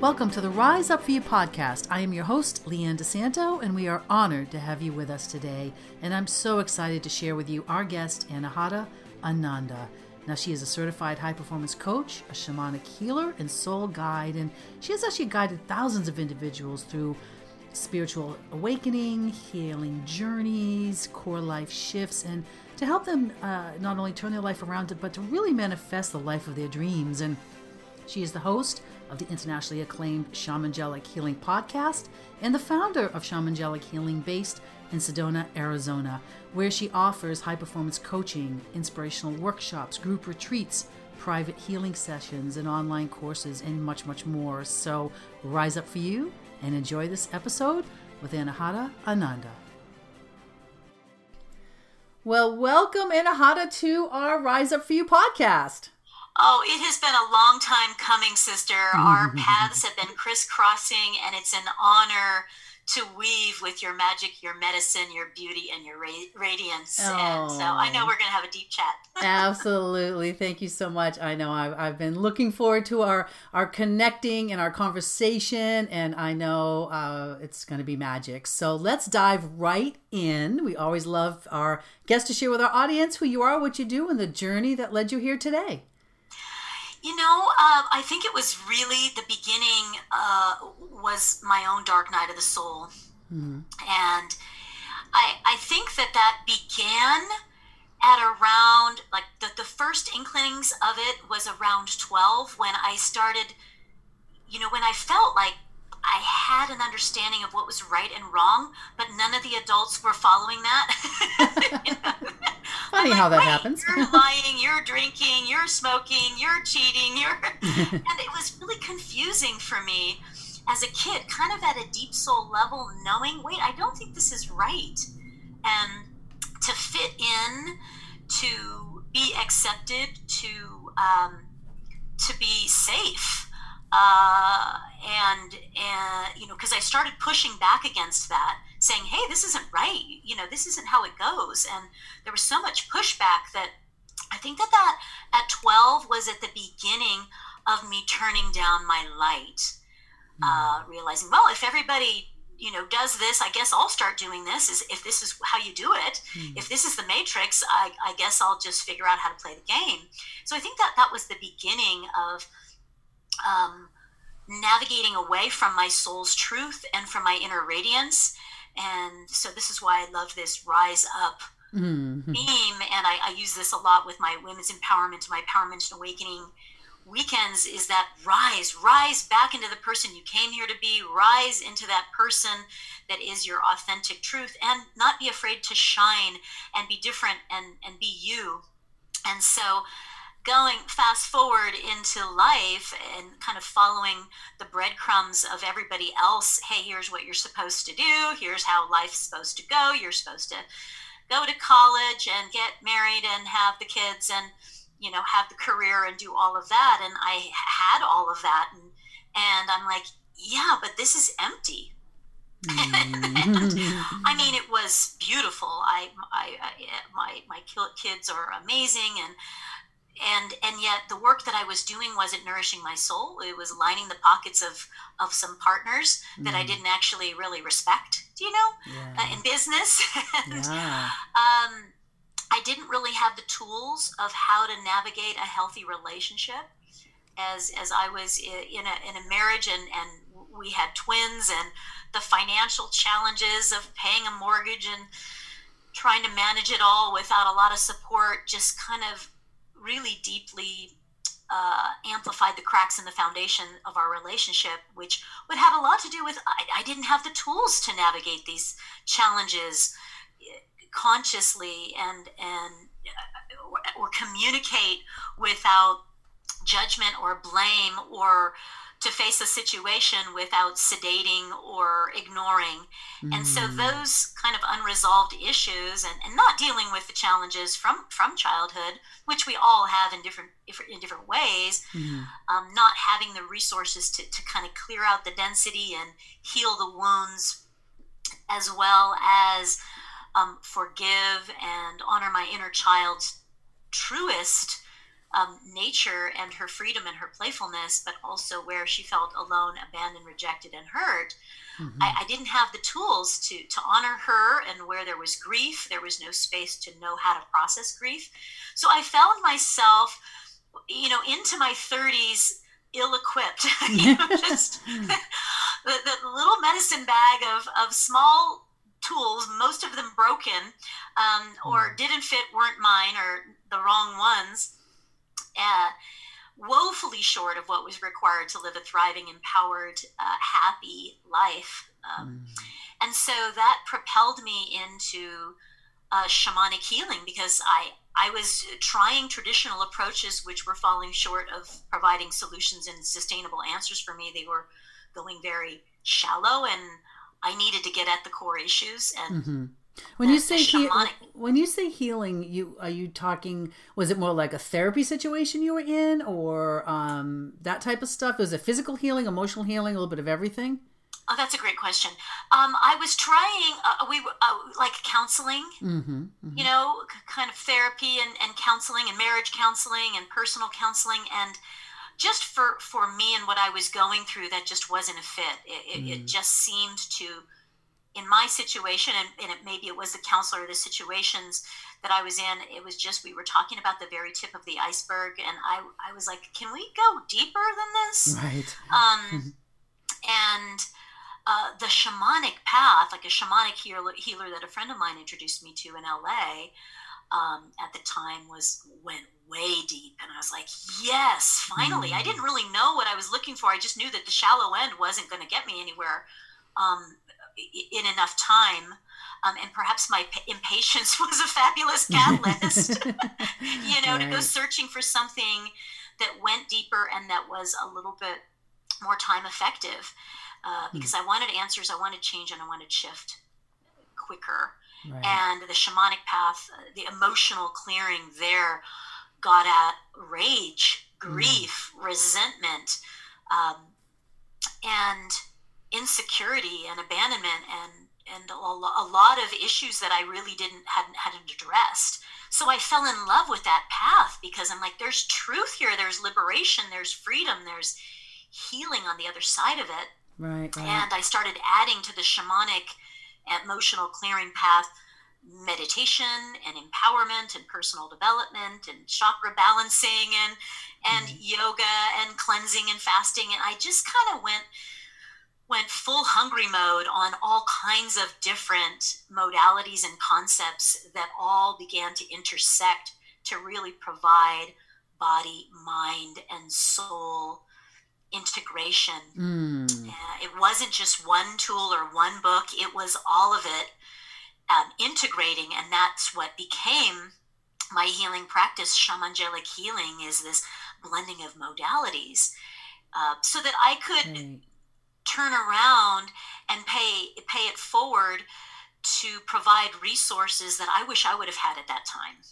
Welcome to the Rise Up For You podcast. I am your host, Leanne DeSanto, and we are honored to have you with us today. And I'm so excited to share with you our guest, Anahata Ananda. Now, she is a certified high-performance coach, a shamanic healer, and soul guide, and she has actually guided thousands of individuals through spiritual awakening, healing journeys, core life shifts, and to help them not only turn their life around, but to really manifest the life of their dreams. And she is the host of the internationally acclaimed Shamangelic Healing Podcast and the founder of Shamangelic Healing based in Sedona, Arizona, where she offers high-performance coaching, inspirational workshops, group retreats, private healing sessions, and online courses, and much, much more. So rise up for you and enjoy this episode with Anahata Ananda. Well, welcome, Anahata, to our Rise Up For You podcast. Oh, it has been a long time coming, sister. Our paths have been crisscrossing, and it's an honor to weave with your magic, your medicine, your beauty, and your radiance. Oh. And so I know we're going to have a deep chat. Absolutely. Thank you so much. I know I've been looking forward to our connecting and our conversation, and I know it's going to be magic. So let's dive right in. We always love our guests to share with our audience who you are, what you do, and the journey that led you here today. You know, I think it was really the beginning was my own dark night of the soul. Mm-hmm. And I think that began at around, like the first inklings of it was around 12 when I started, you know, when I felt like I had an understanding of what was right and wrong, but none of the adults were following that. You know? Funny like, how that happens. You're lying, you're drinking, you're smoking, you're cheating, and it was really confusing for me as a kid, kind of at a deep soul level, knowing, wait, I don't think this is right. And to fit in, to be accepted, to be safe. You know, because I started pushing back against that, saying, hey, this isn't right. You know, this isn't how it goes. And there was so much pushback that I think that at 12 was at the beginning of me turning down my light, realizing, well, if everybody, you know, does this, I guess I'll start doing this. If this is how you do it, if this is the matrix, I guess I'll just figure out how to play the game. So I think that was the beginning of navigating away from my soul's truth and from my inner radiance. And so this is why I love this Rise Up theme. And I use this a lot with my women's empowerment, my empowerment and awakening weekends, is that rise back into the person you came here to be, rise into that person that is your authentic truth, and not be afraid to shine and be different and be you. And so going fast forward into life and kind of following the breadcrumbs of everybody else. Hey, here's what you're supposed to do. Here's how life's supposed to go. You're supposed to go to college and get married and have the kids and, you know, have the career and do all of that. And I had all of that. And I'm like, yeah, but this is empty. And, I mean, it was beautiful. My kids are amazing. And yet the work that I was doing wasn't nourishing my soul. It was lining the pockets of some partners that I didn't actually really respect, do you know, in business. And, I didn't really have the tools of how to navigate a healthy relationship as I was in a marriage and we had twins, and the financial challenges of paying a mortgage and trying to manage it all without a lot of support just kind of really deeply amplified the cracks in the foundation of our relationship, which would have a lot to do with I didn't have the tools to navigate these challenges consciously and or communicate without judgment or blame or to face a situation without sedating or ignoring. And so those kind of unresolved issues and not dealing with the challenges from childhood, which we all have in different ways, not having the resources to kind of clear out the density and heal the wounds, as well as forgive and honor my inner child's truest nature and her freedom and her playfulness, but also where she felt alone, abandoned, rejected, and hurt. I didn't have the tools to honor her, and where there was grief, there was no space to know how to process grief. So I found myself, into my 30s, ill-equipped, just the little medicine bag of small tools, most of them broken, or didn't fit, weren't mine, or the wrong ones. Woefully short of what was required to live a thriving, empowered, happy life. And so that propelled me into shamanic healing, because I was trying traditional approaches which were falling short of providing solutions and sustainable answers for me. They were going very shallow, and I needed to get at the core issues. And When you say healing, are you talking? Was it more like a therapy situation you were in, or that type of stuff? Was it physical healing, emotional healing, a little bit of everything? Oh, that's a great question. I was trying like counseling, kind of therapy and counseling and marriage counseling and personal counseling, and just for me and what I was going through, that just wasn't a fit. It just seemed to. In my situation, and maybe it was the counselor, the situations that I was in, it was just, we were talking about the very tip of the iceberg, and I was like, can we go deeper than this? Right. And the shamanic path, like a shamanic healer that a friend of mine introduced me to in LA at the time went way deep. And I was like, yes, finally. I didn't really know what I was looking for. I just knew that the shallow end wasn't going to get me anywhere in enough time, and perhaps my impatience was a fabulous catalyst, to go searching for something that went deeper and that was a little bit more time effective, because I wanted answers, I wanted change, and I wanted shift quicker. Right. And the shamanic path, the emotional clearing there, got at rage, grief, resentment, and insecurity and abandonment and a lot of issues that I really hadn't addressed. So I fell in love with that path, because I'm like, there's truth here, there's liberation, there's freedom, there's healing on the other side of it. Right. And I started adding to the shamanic emotional clearing path meditation and empowerment and personal development and chakra balancing and yoga and cleansing and fasting. And I just kind of went full hungry mode on all kinds of different modalities and concepts that all began to intersect to really provide body, mind, and soul integration. It wasn't just one tool or one book. It was all of it integrating. And that's what became my healing practice. Shamangelic healing is this blending of modalities so that I could... Right. turn around and pay it forward to provide resources that I wish I would have had at that time.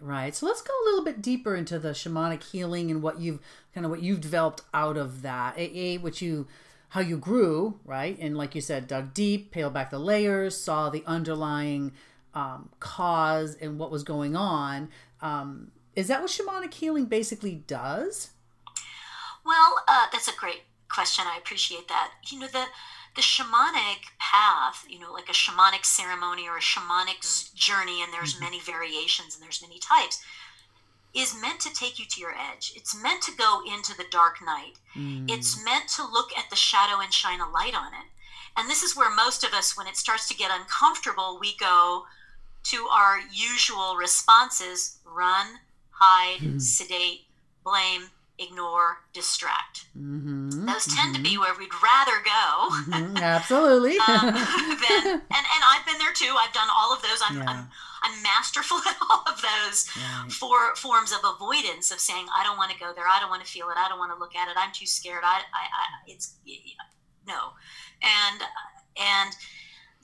Right. So let's go a little bit deeper into the shamanic healing and what you've developed out of that. How you grew, right? And like you said, dug deep, peeled back the layers, saw the underlying cause and what was going on. Is that what shamanic healing basically does? Well, that's a great question. I appreciate that. The shamanic path, like a shamanic ceremony or a shamanic journey, and there's many variations and there's many types, is meant to take you to your edge. It's meant to go into the dark night. It's meant to look at the shadow and shine a light on it. And this is where most of us, when it starts to get uncomfortable, we go to our usual responses: run, hide, sedate, blame, ignore, distract. Those tend to be where we'd rather go. Absolutely. And I've been there too. I've done all of those. I'm I'm masterful at all of those four forms of avoidance of saying, I don't want to go there. I don't want to feel it. I don't want to look at it. I'm too scared. No. And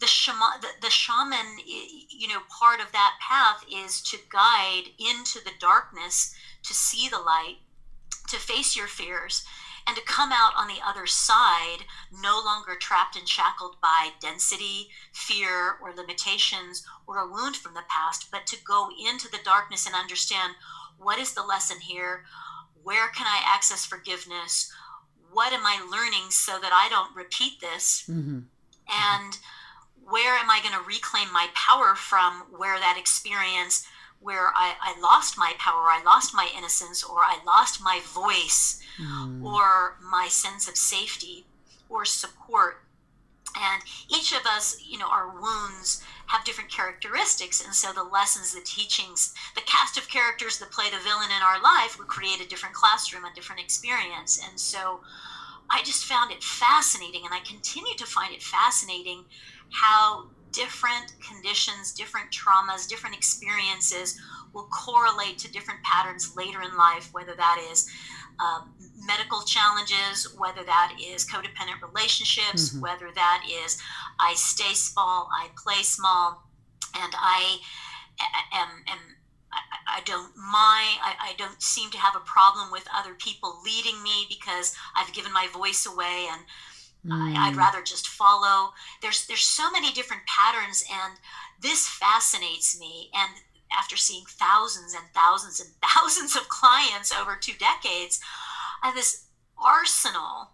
the shaman, you know, part of that path is to guide into the darkness, to see the light, to face your fears, and to come out on the other side, no longer trapped and shackled by density, fear, or limitations, or a wound from the past, but to go into the darkness and understand, what is the lesson here? Where can I access forgiveness? What am I learning so that I don't repeat this? Mm-hmm. And where am I going to reclaim my power from where that experience, where I lost my power, I lost my innocence, or I lost my voice, or my sense of safety or support. And each of us, you know, our wounds have different characteristics. And so the lessons, the teachings, the cast of characters that play the villain in our life would create a different classroom, a different experience. And so I just found it fascinating, and I continue to find it fascinating how different conditions, different traumas, different experiences will correlate to different patterns later in life, whether that is medical challenges, whether that is codependent relationships, whether that is I stay small, I play small, and I don't seem to have a problem with other people leading me because I've given my voice away, and I'd rather just follow. There's so many different patterns, and this fascinates me. And after seeing thousands and thousands and thousands of clients over 2 decades, I have this arsenal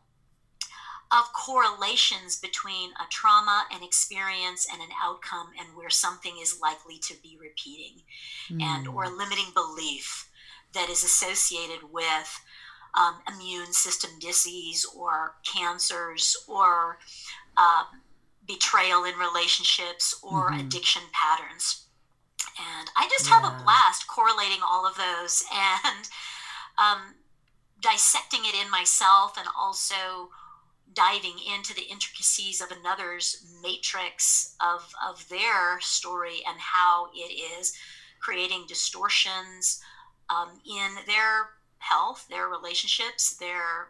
of correlations between a trauma, an experience, and an outcome, and where something is likely to be repeating, and or a limiting belief that is associated with immune system disease or cancers or betrayal in relationships or addiction patterns. And I just have a blast correlating all of those and dissecting it in myself, and also diving into the intricacies of another's matrix of their story and how it is creating distortions in their health, their relationships, their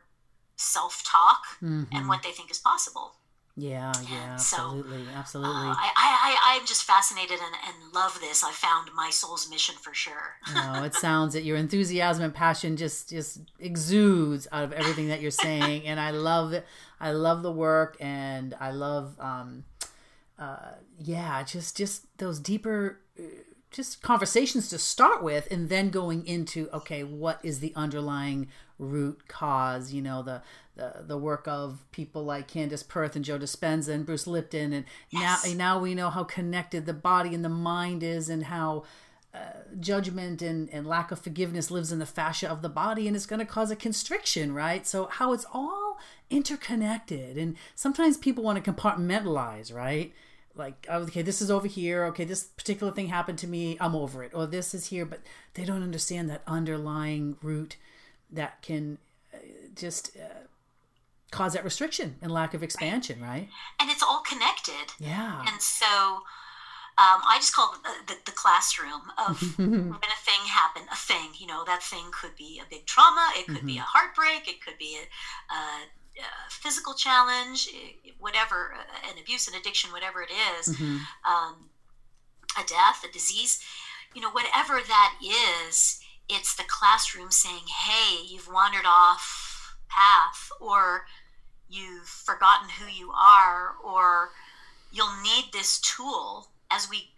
self-talk, and what they think is possible. Absolutely. I'm just fascinated and love this. I found my soul's mission for sure. No, it sounds that your enthusiasm and passion just exudes out of everything that you're saying, and I love it. I love the work, and I love just those deeper just conversations to start with, and then going into, okay, what is the underlying root cause? You know, the work of people like Candace Perth and Joe Dispenza and Bruce Lipton. And now we know how connected the body and the mind is, and how judgment and lack of forgiveness lives in the fascia of the body, and it's going to cause a constriction, right? So how it's all interconnected. And sometimes people want to compartmentalize, right? Like, okay, this is over here. Okay, this particular thing happened to me. I'm over it. Or this is here. But they don't understand that underlying root that can just cause that restriction and lack of expansion, right? And it's all connected. Yeah. And so I just call it the classroom of when a thing happened, a thing. You know, that thing could be a big trauma. It could be a heartbreak. It could be a physical challenge, whatever, an abuse, an addiction, whatever it is, a death, a disease, you know, whatever that is, it's the classroom saying, hey, you've wandered off path, or you've forgotten who you are, or you'll need this tool as we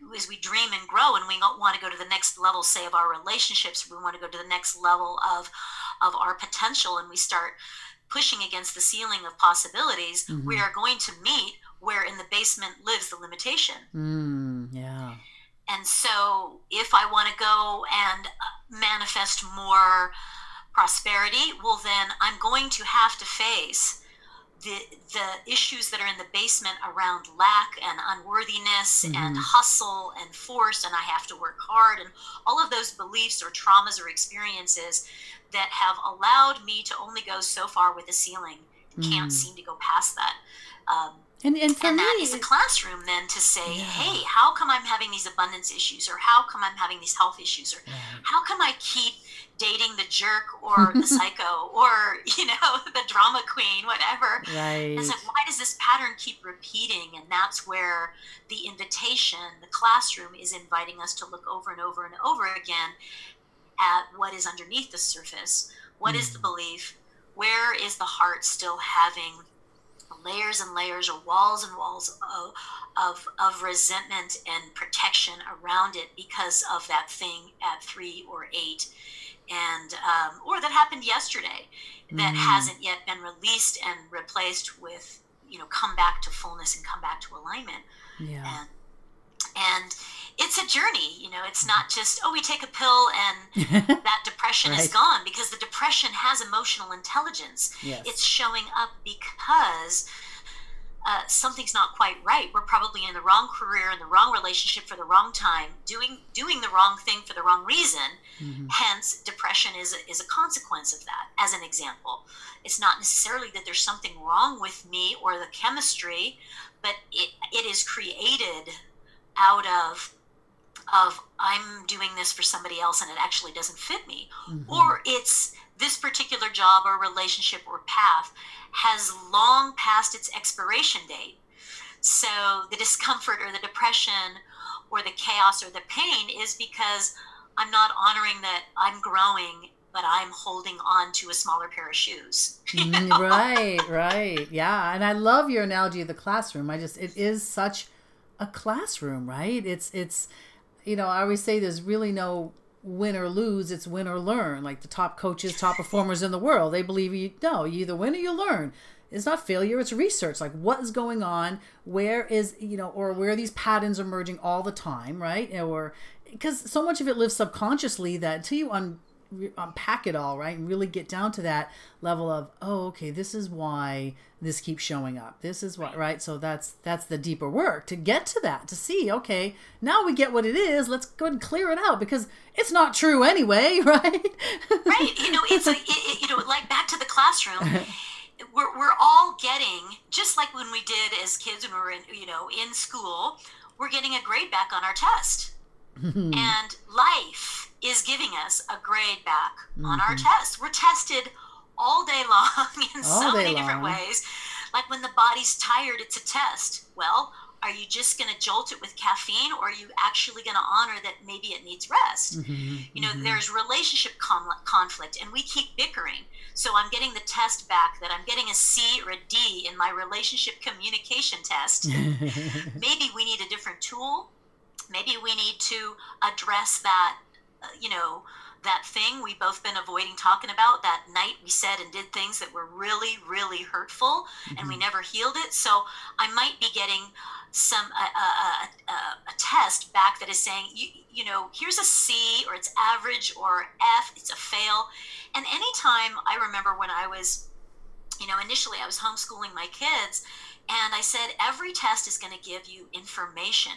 dream and grow, and we want to go to the next level, say, of our relationships. We want to go to the next level of our potential, and we start pushing against the ceiling of possibilities, we are going to meet where in the basement lives the limitation. And so if I want to go and manifest more prosperity, well, then I'm going to have to face the issues that are in the basement around lack and unworthiness and hustle and force, and I have to work hard, and all of those beliefs or traumas or experiences that have allowed me to only go so far with the ceiling. Can't seem to go past that. And for me, that is a classroom then to say, hey, how come I'm having these abundance issues, or how come I'm having these health issues, or how come I keep dating the jerk or the psycho or, you know, the drama queen, whatever. Right. It's like, why does this pattern keep repeating? And that's where the invitation, the classroom, is inviting us to look over and over and over again at what is underneath the surface. What is the belief? Where is the heart still having layers and layers, or walls and walls of resentment and protection around it because of that thing at 3 or 8, and or that happened yesterday that hasn't yet been released and replaced with, you know, come back to fullness and come back to alignment. And it's a journey, you know. It's not just, oh, we take a pill and that depression is gone, because the depression has emotional intelligence. It's showing up because something's not quite right. We're probably in the wrong career, in the wrong relationship for the wrong time, doing the wrong thing for the wrong reason. Hence, depression is a consequence of that, as an example. It's not necessarily that there's something wrong with me or the chemistry, but it is created out of I'm doing this for somebody else and it actually doesn't fit me, or it's this particular job or relationship or path has long passed its expiration date, so the discomfort or the depression or the chaos or the pain is because I'm not honoring that I'm growing, but I'm holding on to a smaller pair of shoes. You know? Right. Yeah. And I love your analogy of the classroom. It is such a classroom, right? It's you know, I always say there's really no win or lose, it's win or learn. Like the top coaches, top performers in the world, they believe you either win or you learn. It's not failure, it's research. Like, what is going on? Where is, you know, or where are these patterns emerging all the time, right? Or because so much of it lives subconsciously that until you unpack it all, right, and really get down to that level of, oh, okay, this is why this keeps showing up. This is what, right? So that's the deeper work to get to that, to see, okay, now we get what it is. Let's go and clear it out, because it's not true anyway, right? Right. You know, like back to the classroom. We're all getting, just like when we did as kids when we were in school, we're getting a grade back on our test. And life is giving us a grade back on our tests. We're tested all day long in so many different ways. Like when the body's tired, it's a test. Well, are you just going to jolt it with caffeine, or are you actually going to honor that maybe it needs rest? There's relationship conflict, and we keep bickering. So I'm getting the test back that I'm getting a C or a D in my relationship communication test. Maybe we need a different tool. Maybe we need to address that, that thing we've both been avoiding talking about, that night we said and did things that were really, really hurtful, and we never healed it. So I might be getting some a test back that is saying, you know, here's a C, or it's average, or F, it's a fail. And anytime, I remember when I was, initially I was homeschooling my kids, and I said, every test is going to give you information.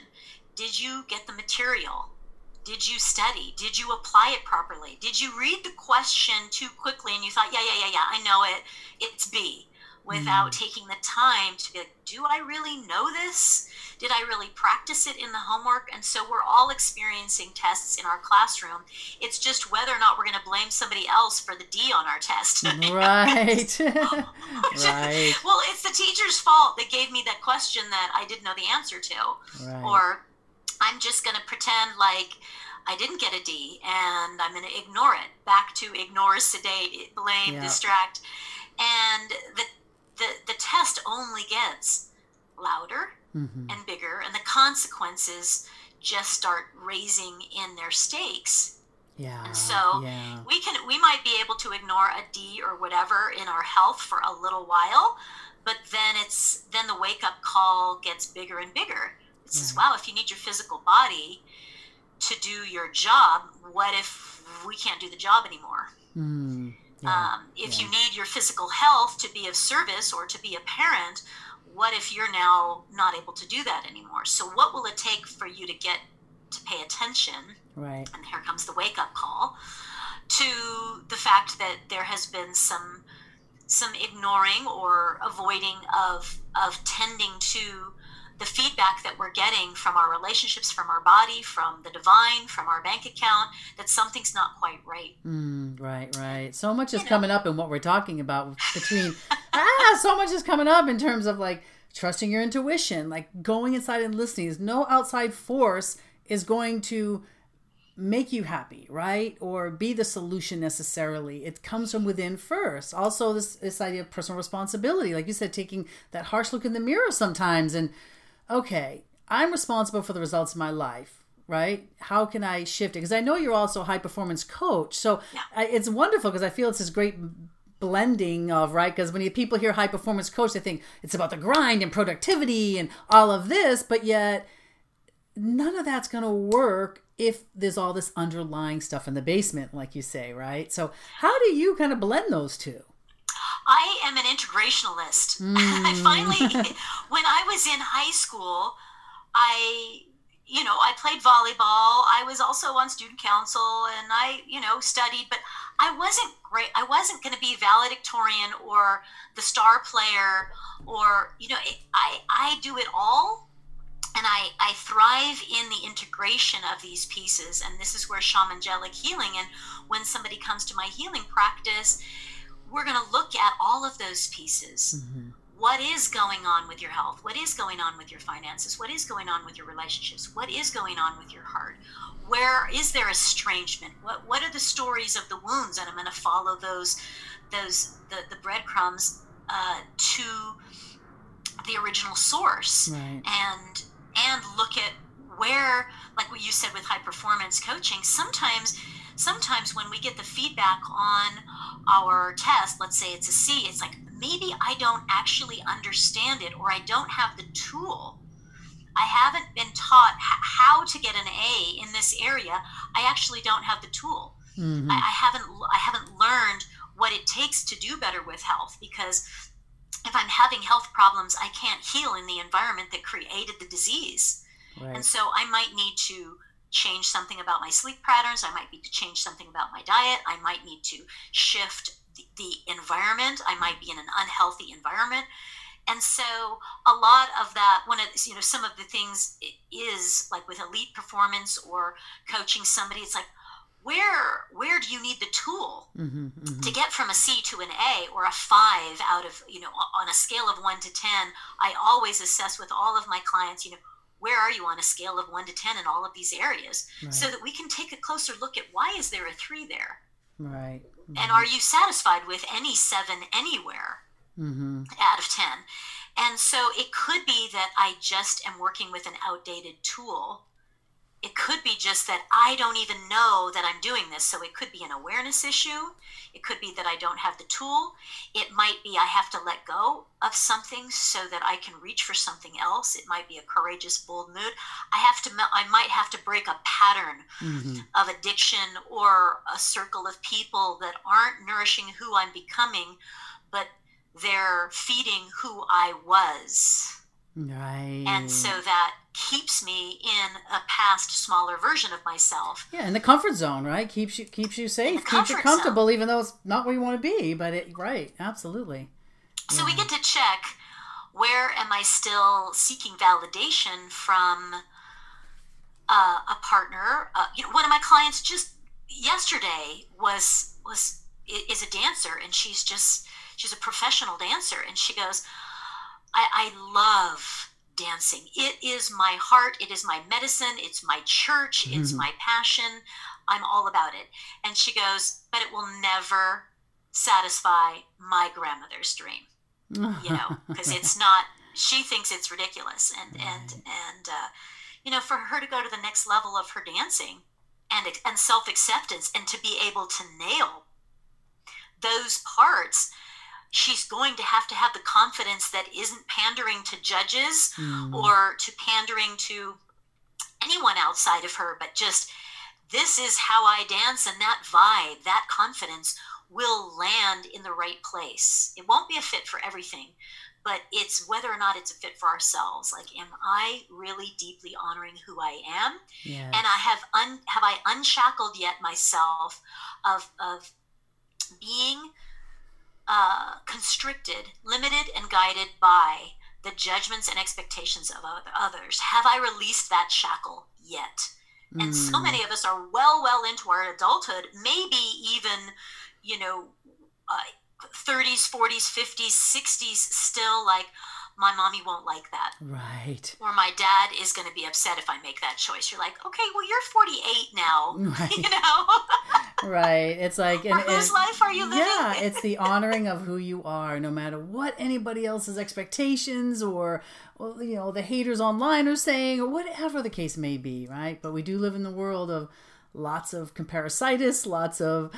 Did you get the material? Did you study? Did you apply it properly? Did you read the question too quickly and you thought, yeah, I know it, it's B, without taking the time to be like, do I really know this? Did I really practice it in the homework? And so we're all experiencing tests in our classroom. It's just whether or not we're going to blame somebody else for the D on our test. Right. Right. Well, it's the teacher's fault that gave me that question that I didn't know the answer to. Right. Or I'm just going to pretend like I didn't get a D and I'm going to ignore it. Back to ignore, sedate, blame, distract. And the test only gets louder and bigger, and the consequences just start raising in their stakes. Yeah. And so we might be able to ignore a D or whatever in our health for a little while, but then the wake up call gets bigger and bigger. It says, wow, if you need your physical body to do your job, what if we can't do the job anymore? If you need your physical health to be of service or to be a parent, what if you're now not able to do that anymore? So what will it take for you to get to pay attention? Right. And here comes the wake-up call to the fact that there has been some ignoring or avoiding of of tending to the feedback that we're getting from our relationships, from our body, from the divine, from our bank account, that something's not quite right. Right. So much is coming up in what we're talking about between, so much is coming up in terms of like trusting your intuition, like going inside and listening. There's no outside force is going to make you happy, right? Or be the solution necessarily. It comes from within first. Also, this idea of personal responsibility, like you said, taking that harsh look in the mirror sometimes and, okay, I'm responsible for the results of my life, right? How can I shift it? Because I know you're also a high performance coach. So it's wonderful because I feel it's this great blending of, right? Because when people hear high performance coach, they think it's about the grind and productivity and all of this, but yet none of that's going to work if there's all this underlying stuff in the basement, like you say, right? So how do you kind of blend those two? I am an integrationalist. I finally, when I was in high school, I played volleyball. I was also on student council and I studied, but I wasn't great. I wasn't going to be valedictorian or the star player or, I do it all. And I thrive in the integration of these pieces. And this is where shamangelic healing, and when somebody comes to my healing practice, we're going to look at all of those pieces. Mm-hmm. What is going on with your health? What is going on with your finances? What is going on with your relationships? What is going on with your heart? Where is there estrangement? What are the stories of the wounds? And I'm going to follow those the breadcrumbs to the original source, right? And look at where, like what you said with high performance coaching, sometimes when we get the feedback on our test, let's say it's a C, it's like, maybe I don't actually understand it, or I don't have the tool. I haven't been taught how to get an A in this area. I actually don't have the tool. Mm-hmm. I haven't learned what it takes to do better with health, because if I'm having health problems, I can't heal in the environment that created the disease. Right. And so I might need to change something about my sleep patterns. I might need to change something about my diet. I might need to shift the environment. I might be in an unhealthy environment. And so a lot of that, some of the things is like with elite performance or coaching somebody, it's like, where do you need the tool to get from a C to an A or a 5 out of, on a scale of 1 to 10, I always assess with all of my clients, where are you on a scale of 1 to 10 in all of these areas, right? So that we can take a closer look at why is there a 3 there? Right. Mm-hmm. And are you satisfied with any 7 anywhere out of 10? And so it could be that I just am working with an outdated tool. It could be just that I don't even know that I'm doing this. So it could be an awareness issue. It could be that I don't have the tool. It might be I have to let go of something so that I can reach for something else. It might be a courageous, bold mood. I might have to break a pattern of addiction or a circle of people that aren't nourishing who I'm becoming, but they're feeding who I was. Right. And so that keeps me in a past, smaller version of myself. Yeah, in the comfort zone, right? Keeps you safe, keeps you comfortable, zone. Even though it's not where you want to be. But right, absolutely. So we get to check, where am I still seeking validation from a partner? One of my clients just yesterday is a dancer, and she's a professional dancer, and she goes, I love dancing. It is my heart. It is my medicine. It's my church. It's my passion. I'm all about it. And she goes, but it will never satisfy my grandmother's dream, because it's not, she thinks it's ridiculous. And, right. and for her to go to the next level of her dancing and self-acceptance and to be able to nail those parts, she's going to have the confidence that isn't pandering to judges or to pandering to anyone outside of her, but just, this is how I dance, and that vibe, that confidence will land in the right place. It won't be a fit for everything, but it's whether or not it's a fit for ourselves. Like, am I really deeply honoring who I am? Yes. And I have I unshackled yet myself of being constricted, limited, and guided by the judgments and expectations of others? Have I released that shackle yet? And so many of us are well into our adulthood, maybe even, 30s, 40s, 50s, 60s, still like, my mommy won't like that. Right. Or my dad is going to be upset if I make that choice. You're like, okay, well, you're 48 now, right. Right. It's like, whose life are you living? Yeah, it's the honoring of who you are, no matter what anybody else's expectations or, the haters online are saying, or whatever the case may be, right? But we do live in the world of lots of comparisitis, lots of,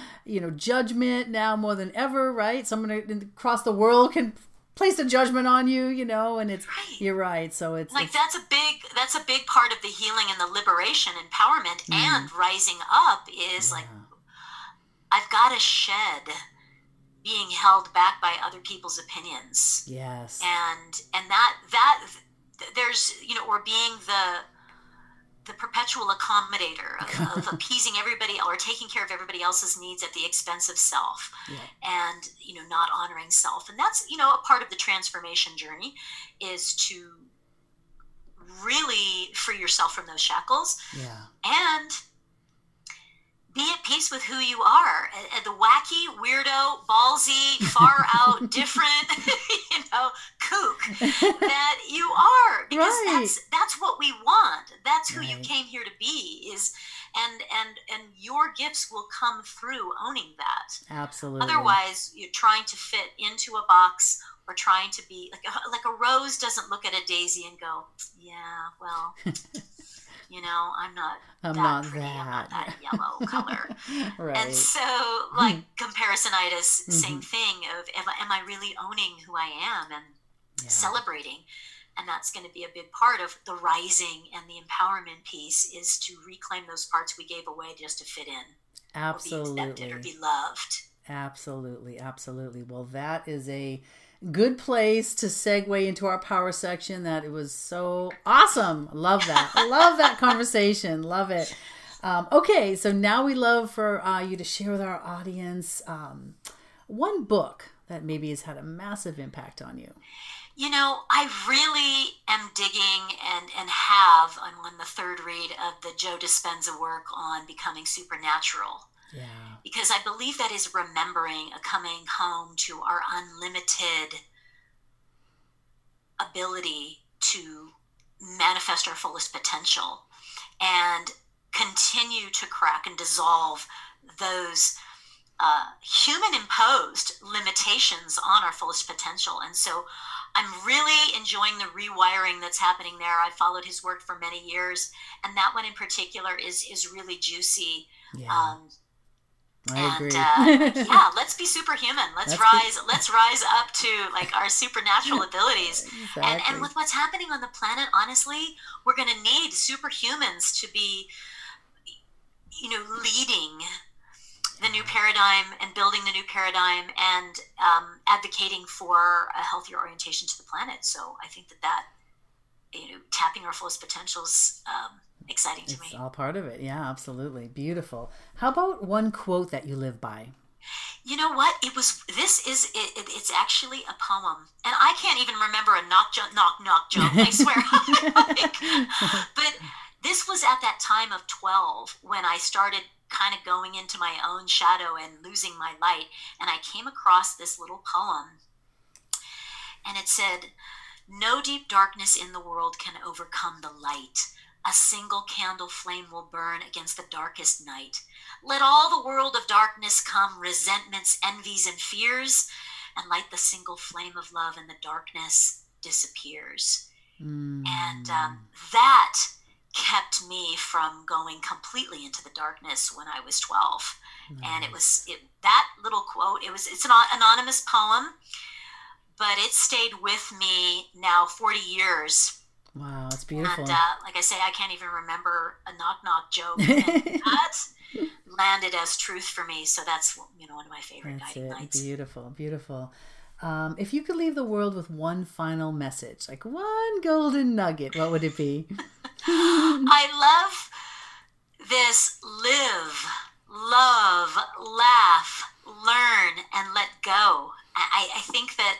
judgment now more than ever, right? Someone across the world can place a judgment on you, and it's right. You're right. So it's like, that's a big part of the healing and the liberation, empowerment, and rising up is like, I've got to shed being held back by other people's opinions. Yes. And that there's, or being the perpetual accommodator of appeasing everybody or taking care of everybody else's needs at the expense of self, and not honoring self. And that's a part of the transformation journey, is to really free yourself from those shackles and be at peace with who you are. The wacky, weirdo, ballsy, far out, different, kook that you are, because that's what we want. That's who you came here to be is, and your gifts will come through owning that. Absolutely. Otherwise you're trying to fit into a box, or trying to be like a rose doesn't look at a daisy and go, yeah, well, I'm not that yellow color. Right. And so like comparisonitis, same thing of, am I really owning who I am and celebrating? And that's going to be a big part of the rising and the empowerment piece, is to reclaim those parts we gave away just to fit in. Absolutely. Or be accepted or be loved. Absolutely. Absolutely. Well, that is a good place to segue into our power section. That it was so awesome. Love that. Love that conversation. Love it. Okay. So now we love for you to share with our audience one book that maybe has had a massive impact on you. I really am digging and have on the third read of the Joe Dispenza work on Becoming Supernatural. Yeah. Because I believe that is remembering a coming home to our unlimited ability to manifest our fullest potential and continue to crack and dissolve those human-imposed limitations on our fullest potential. And so I'm really enjoying the rewiring that's happening there. I followed his work for many years, and that one in particular is really juicy. Yeah. I agree. Yeah, let's be superhuman. Let's rise up to like our supernatural abilities. Exactly. And with what's happening on the planet, honestly, we're going to need superhumans to be, leading the new paradigm and building the new paradigm and advocating for a healthier orientation to the planet. So I think that tapping our fullest potentials, exciting to me. It's all part of it. Yeah, absolutely. Beautiful. How about one quote that you live by? You know what? It's actually a poem, and I can't even remember a knock, jump. I swear. But this was at that time of 12 when I started kind of going into my own shadow and losing my light. And I came across this little poem, and it said, "No deep darkness in the world can overcome the light. A single candle flame will burn against the darkest night. Let all the world of darkness come, resentments, envies, and fears, and light the single flame of love, and the darkness disappears." And that kept me from going completely into the darkness when I was 12. Nice. And it was that little quote. It's an anonymous poem, but it stayed with me now 40 years. Wow, that's beautiful. And like I say, I can't even remember a knock-knock joke. And that landed as truth for me. So that's, one of my favorite guiding lights. Beautiful, beautiful. If you could leave the world with one final message, like one golden nugget, what would it be? I love this: live, love, laugh, learn, and let go. I think that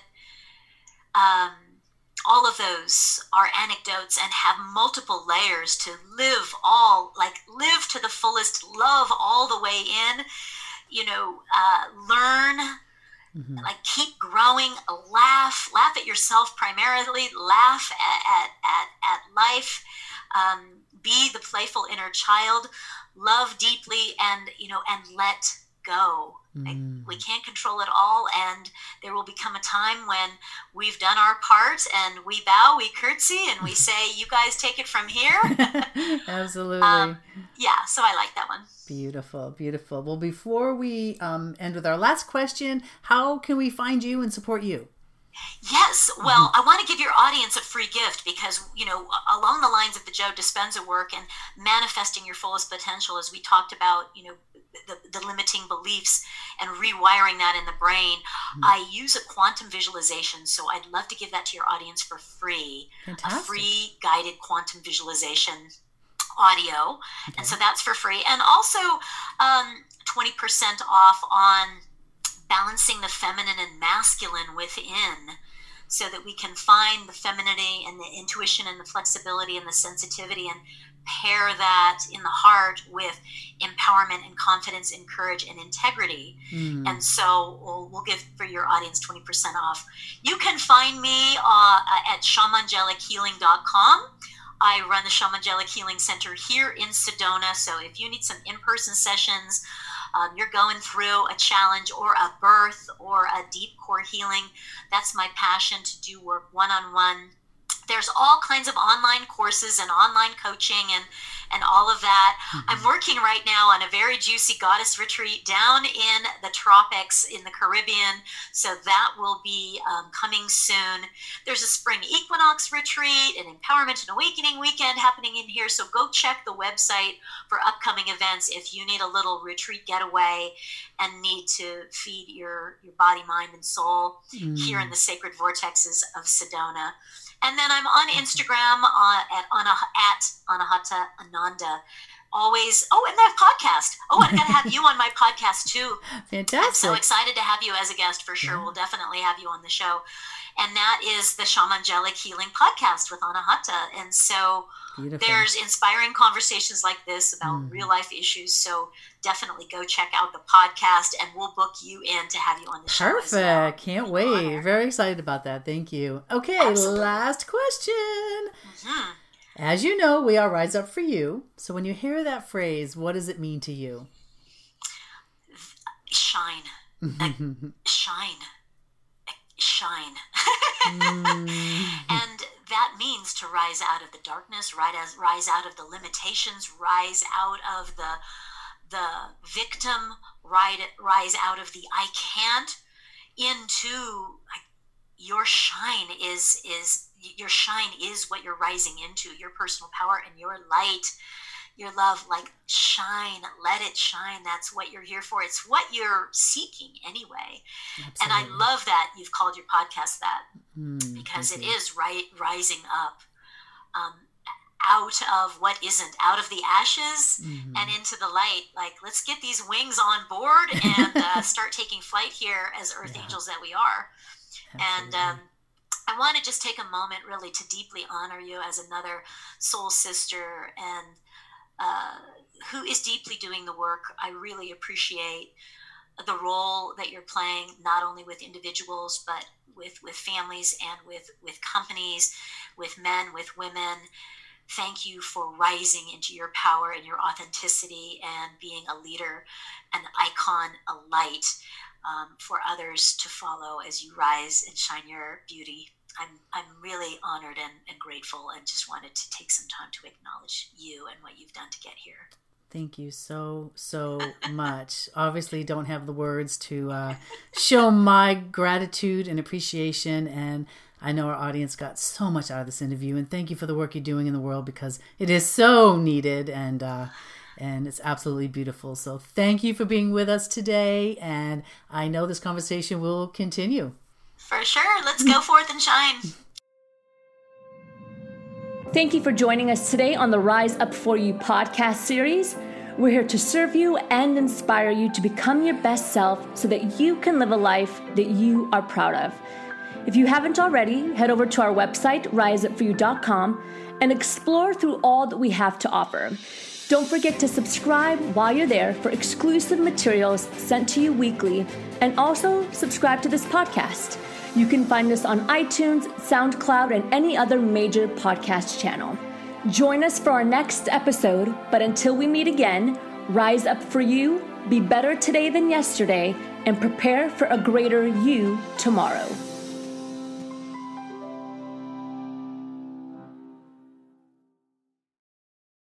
all of of those are anecdotes and have multiple layers to live all, like live to the fullest, love all the way in, learn, mm-hmm. like keep growing, laugh at yourself primarily, laugh at life, be the playful inner child, love deeply and let go. We can't control it all, and there will become a time when we've done our part and we bow, we curtsy, and we say, you guys take it from here. Absolutely. So I like that one. Beautiful, beautiful. Well, before we end with our last question, how can we find you and support you? Yes. Well, I want to give your audience a free gift because, along the lines of the Joe Dispenza work and manifesting your fullest potential, as we talked about, the limiting beliefs and rewiring that in the brain, I use a quantum visualization. So I'd love to give that to your audience for free. Fantastic. A free guided quantum visualization audio. Okay. And so that's for free. And also 20% off on balancing the feminine and masculine within, so that we can find the femininity and the intuition and the flexibility and the sensitivity and pair that in the heart with empowerment and confidence and courage and integrity. And so we'll give for your audience 20% off. You can find me at shamangelichealing.com. I run the Shamangelic Healing Center here in Sedona. So if you need some in-person sessions, you're going through a challenge or a birth or a deep core healing, that's my passion, to do work one-on-one. There's all kinds of online courses and online coaching and all of that. I'm working right now on a very juicy goddess retreat down in the tropics in the Caribbean. So that will be coming soon. There's a spring equinox retreat, an empowerment and awakening weekend happening in here. So go check the website for upcoming events if you need a little retreat getaway and need to feed your body, mind, and soul here in the sacred vortexes of Sedona. And then I'm on Instagram at Anahata Ananda. Always. Oh, and that podcast. Oh, I'm going to have you on my podcast too. Fantastic. I'm so excited to have you as a guest for sure. Yeah. We'll definitely have you on the show. And that is the Shamangelic Healing Podcast with Anahata. And so There's inspiring conversations like this about real life issues. So definitely go check out the podcast and we'll book you in to have you on the show. Perfect. Well. Can't wait. Honor. Very excited about that. Thank you. Okay. Absolutely. Last question. Mm-hmm. As you know, we are Rise Up For You. So when you hear that phrase, what does it mean to you? Shine. Shine. And that means to rise out of the darkness, rise out of the limitations, rise out of the victim, rise out of the I can't into your shine is your shine is what you're rising into, your personal power and your light, your love. Like shine, let it shine. That's what you're here for. It's what you're seeking anyway. Absolutely. And I love that you've called your podcast that because it is rising up out of what isn't, out of the ashes and into the light. Like, let's get these wings on board and start taking flight here as earth angels that we are. Absolutely. And I want to just take a moment really to deeply honor you as another soul sister and who is deeply doing the work. I really appreciate the role that you're playing, not only with individuals, but with families and with companies, with men, with women. Thank you for rising into your power and your authenticity and being a leader, an icon, a light for others to follow as you rise and shine your beauty. I'm really honored and grateful, and just wanted to take some time to acknowledge you and what you've done to get here. Thank you so much. Obviously don't have the words to show my gratitude and appreciation, and I know our audience got so much out of this interview, and thank you for the work you're doing in the world because it is so needed and it's absolutely beautiful. So thank you for being with us today, and I know this conversation will continue. For sure. Let's go forth and shine. Thank you for joining us today on the Rise Up For You podcast series. We're here to serve you and inspire you to become your best self so that you can live a life that you are proud of. If you haven't already, head over to our website, riseupforyou.com, and explore through all that we have to offer. Don't forget to subscribe while you're there for exclusive materials sent to you weekly, and also subscribe to this podcast. You can find us on iTunes, SoundCloud, and any other major podcast channel. Join us for our next episode, but until we meet again, rise up for you, be better today than yesterday, and prepare for a greater you tomorrow.